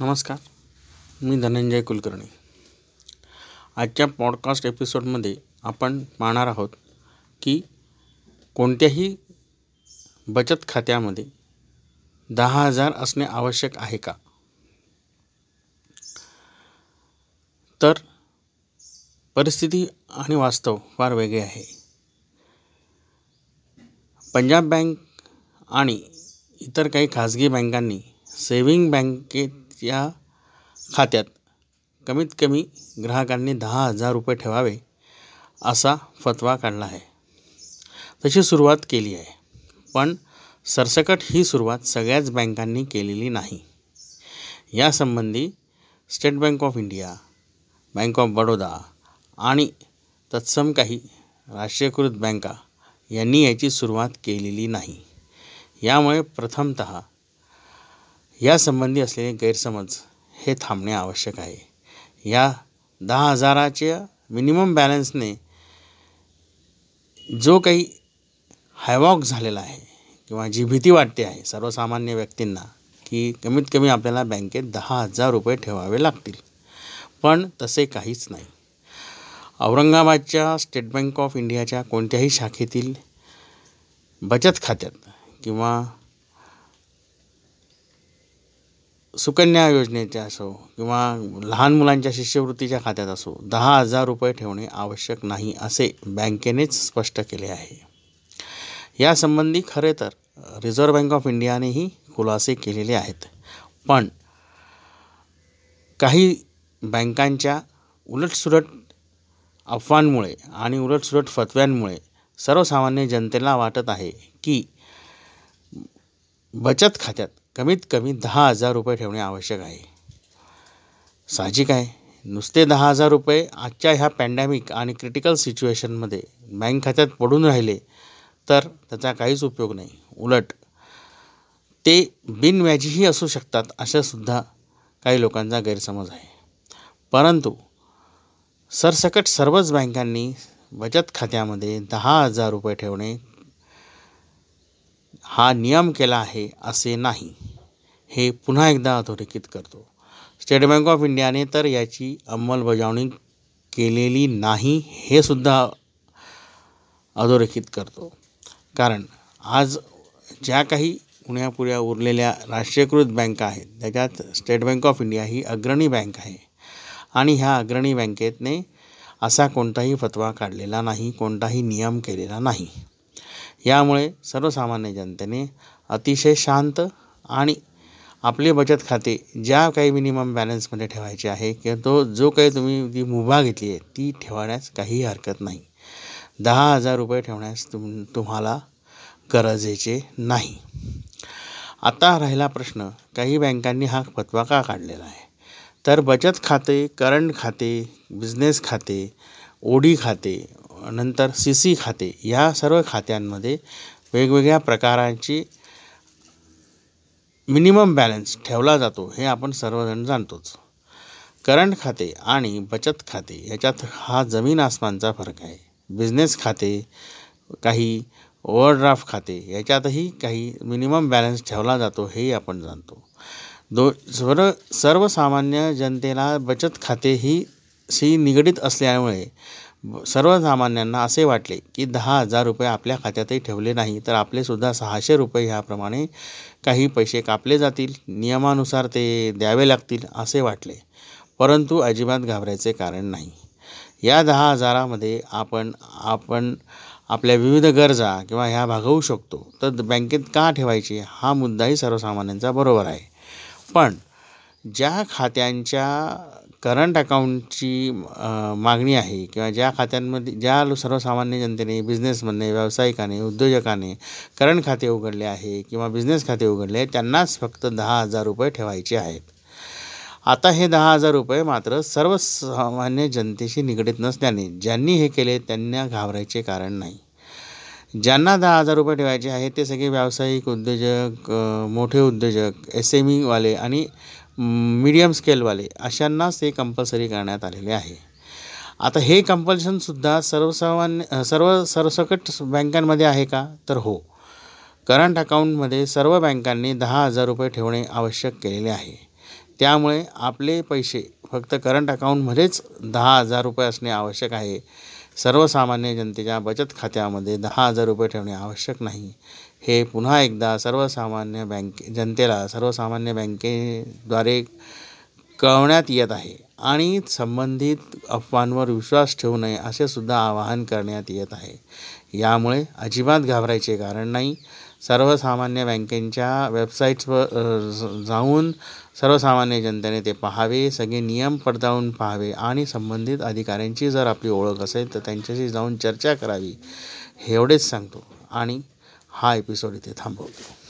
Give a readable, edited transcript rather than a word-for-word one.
नमस्कार, मी धनंजय कुलकर्णी. आजच्या पॉडकास्ट एपिसोडमध्ये आपण पाहणार आहोत की कोणत्याही बचत खात्यामध्ये 10,000 असणे आवश्यक आहे का. तर परिस्थिती आणि वास्तव फार वेगळे आहे. पंजाब बँक आणि इतर काही खाजगी बँकांनी सेव्हिंग बँकेच्या खात्यात कमीत कमी ग्राहकांनी 10,000 रुपये ठेवावे असा फतवा काढला आहे. तशी सुरुवात केली आहे, पण सरसकट ही सुरुवात सगळ्याच बँकांनी केलेली नाही. यासंबंधी state bank of India, bank of Baroda आणि तत्सम काही राष्ट्रीयकृत बँका यांनी याची सुरुवात केलेली नाही. यामुळे प्रथमतः यासंबंधी असलेले गैरसमज हे थांबणे आवश्यक आहे. या 10,000च्या मिनिमम बॅलन्सने जो काही हायवॉक झालेला आहे किंवा जी भीती वाटते आहे सर्वसामान्य व्यक्तींना की कमीत कमी आपल्याला बँकेत 10,000 रुपये ठेवावे लागतील, पण तसे काहीच नाही. औरंगाबादच्या स्टेट बँक ऑफ इंडियाच्या कोणत्याही शाखेतील बचत खात्यात किंवा सुकन्या योजनेच्या असो किंवा लहान मुलांच्या शिष्यवृत्तीच्या खात्यात असो, 10,000 रुपये ठेवणे आवश्यक नाही असे बँकेनेच स्पष्ट केले आहे. यासंबंधी खरे तर रिझर्व्ह बँक ऑफ इंडियानेही खुलासे केलेले आहेत, पण काही बँकांच्या उलटसुलट अफवांमुळे आणि उलटसुलट फतव्यांमुळे सर्वसामान्य जनतेला वाटत आहे की बचत खात्यात कमीत कमी 10,000 रुपये ठेवणे आवश्यक आहे. साहजिक आहे, नुसते 10,000 रुपये आजच्या ह्या पॅन्डेमिक आणि क्रिटिकल सिच्युएशनमध्ये बँक खात्यात पडून राहिले तर त्याचा काहीच उपयोग नाही. उलट ते बिनव्याजीही असू शकतात अशासुद्धा काही लोकांचा गैरसमज आहे. परंतु सरसकट सर्वच बँकांनी बचत खात्यामध्ये 10,000 रुपये ठेवणे हा नियम केला आहे असे नाही, हे पुन्हा एकदा अधोरेखित करतो. स्टेट बँक ऑफ इंडियाने तर याची अंमलबजावणी केलेली नाही हे सुद्धा अधोरेखित करतो. कारण आज ज्या काही उण्यापुऱ्या उरलेल्या राष्ट्रीयकृत बँका आहेत त्याच्यात स्टेट बँक ऑफ इंडिया ही अग्रणी बँक आहे आणि ह्या अग्रणी बँकेने असा कोणताही फतवा काढलेला नाही, कोणताही नियम केलेला नाही. यामुळे सर्वसामान्य जनतेने अतिशय शांत आणि आपले बचत खाते ज्या काही मिनिमम बॅलन्समध्ये ठेवायचे आहे किंवा जो काही तुम्ही जी मुभा घेतली आहे ती ठेवण्यास काही हरकत नाही. 10,000 रुपये ठेवण्यास तुम्हाला गरजेचे नाही. आता राहिला प्रश्न, काही बँकांनी हा फतवा का काढलेला आहे. तर बचत खाते, करंट खाते, बिझनेस खाते, ओडी खाते, नंतर CC खाते, या सर्व खात्यांमध्ये वेगवेगळ्या प्रकारांची मिनिमम बॅलन्स ठेवला जातो हे आपण सर्वजण जाणतोच. करंट खाते आणि बचत खाते याच्यात हा जमीन आसमानचा फरक आहे. बिझनेस खाते, काही ओव्हरड्राफ्ट खाते याच्यातही काही मिनिमम बॅलन्स ठेवला जातो हे आपण जाणतो. सर्वसामान्य जनतेला बचत खाते ही निगडीत असल्यामुळे सर्वसामान्यांना असे वाटले की 10,000 रुपये आपल्या खात्यातही ठेवले नाही तर आपलेसुद्धा 600 रुपये ह्याप्रमाणे काही पैसे कापले जातील, नियमानुसार ते द्यावे लागतील असे वाटले. परंतु अजिबात घाबरायचे कारण नाही. या 10,000मध्ये आपण आपल्या विविध गरजा किंवा ह्या भागवू शकतो, तर बँकेत का ठेवायची हा मुद्दाही सर्वसामान्यांचा बरोबर आहे. पण ज्या खात्यांच्या करंट अकाउंटची मागणी आहे किंवा ज्या खात्यांमध्ये ज्या सर्वसामान्य जनतेने, बिझनेसमधने, व्यावसायिकाने, उद्योजकाने करंट खाते उघडले आहे किंवा बिझनेस खाते उघडले आहे त्यांनाच फक्त 10,000 रुपये ठेवायचे आहेत. आता हे 10,000 रुपये मात्र सर्वसामान्य जनतेशी निगडीत नसल्याने ज्यांनी हे केले त्यांना घाबरायचे कारण नाही. ज्यांना 10,000 रुपये ठेवायचे आहेत ते सगळे व्यावसायिक, उद्योजक, मोठे उद्योजक, SMEवाले आणि मीडियम स्केलवाले अशांनाच ते कंपल्सरी करण्यात आलेले आहे. आता हे कंपल्शनसुद्धा सरसकट बँकांमध्ये आहे का, तर हो. करंट अकाउंटमध्ये सर्व बँकांनी 10,000 रुपये ठेवणे आवश्यक केलेले आहे. त्यामुळे आपले पैसे फक्त करंट अकाउंटमध्येच 10,000 रुपये असणे आवश्यक आहे. सर्वसामान्य जनतेच्या बचत खात्यामध्ये 10,000 रुपये ठेवणे आवश्यक नाही. हे पुन्हा एकदा सर्वसामान्य बँकेद्वारे कळवण्यात येत आहे आणि संबंधित अफवांवर विश्वास ठेवू नये असे सुद्धा आवाहन करण्यात येत आहे. यामुळे अजिबात घाबरायचे कारण नाही. सर्वसामान्य बँकेच्या वेबसाईट्सवर जाऊन सर्वसामान्य जनतेने ते पाहावे, सगळे नियम पडताळून पाहावे आणि संबंधित अधिकाऱ्यांची जर आपली ओळख असेल तर त्यांच्याशी जाऊन चर्चा करावी, हे एवढेच सांगतो आणि हा एपिसोड इथे थांबवतो.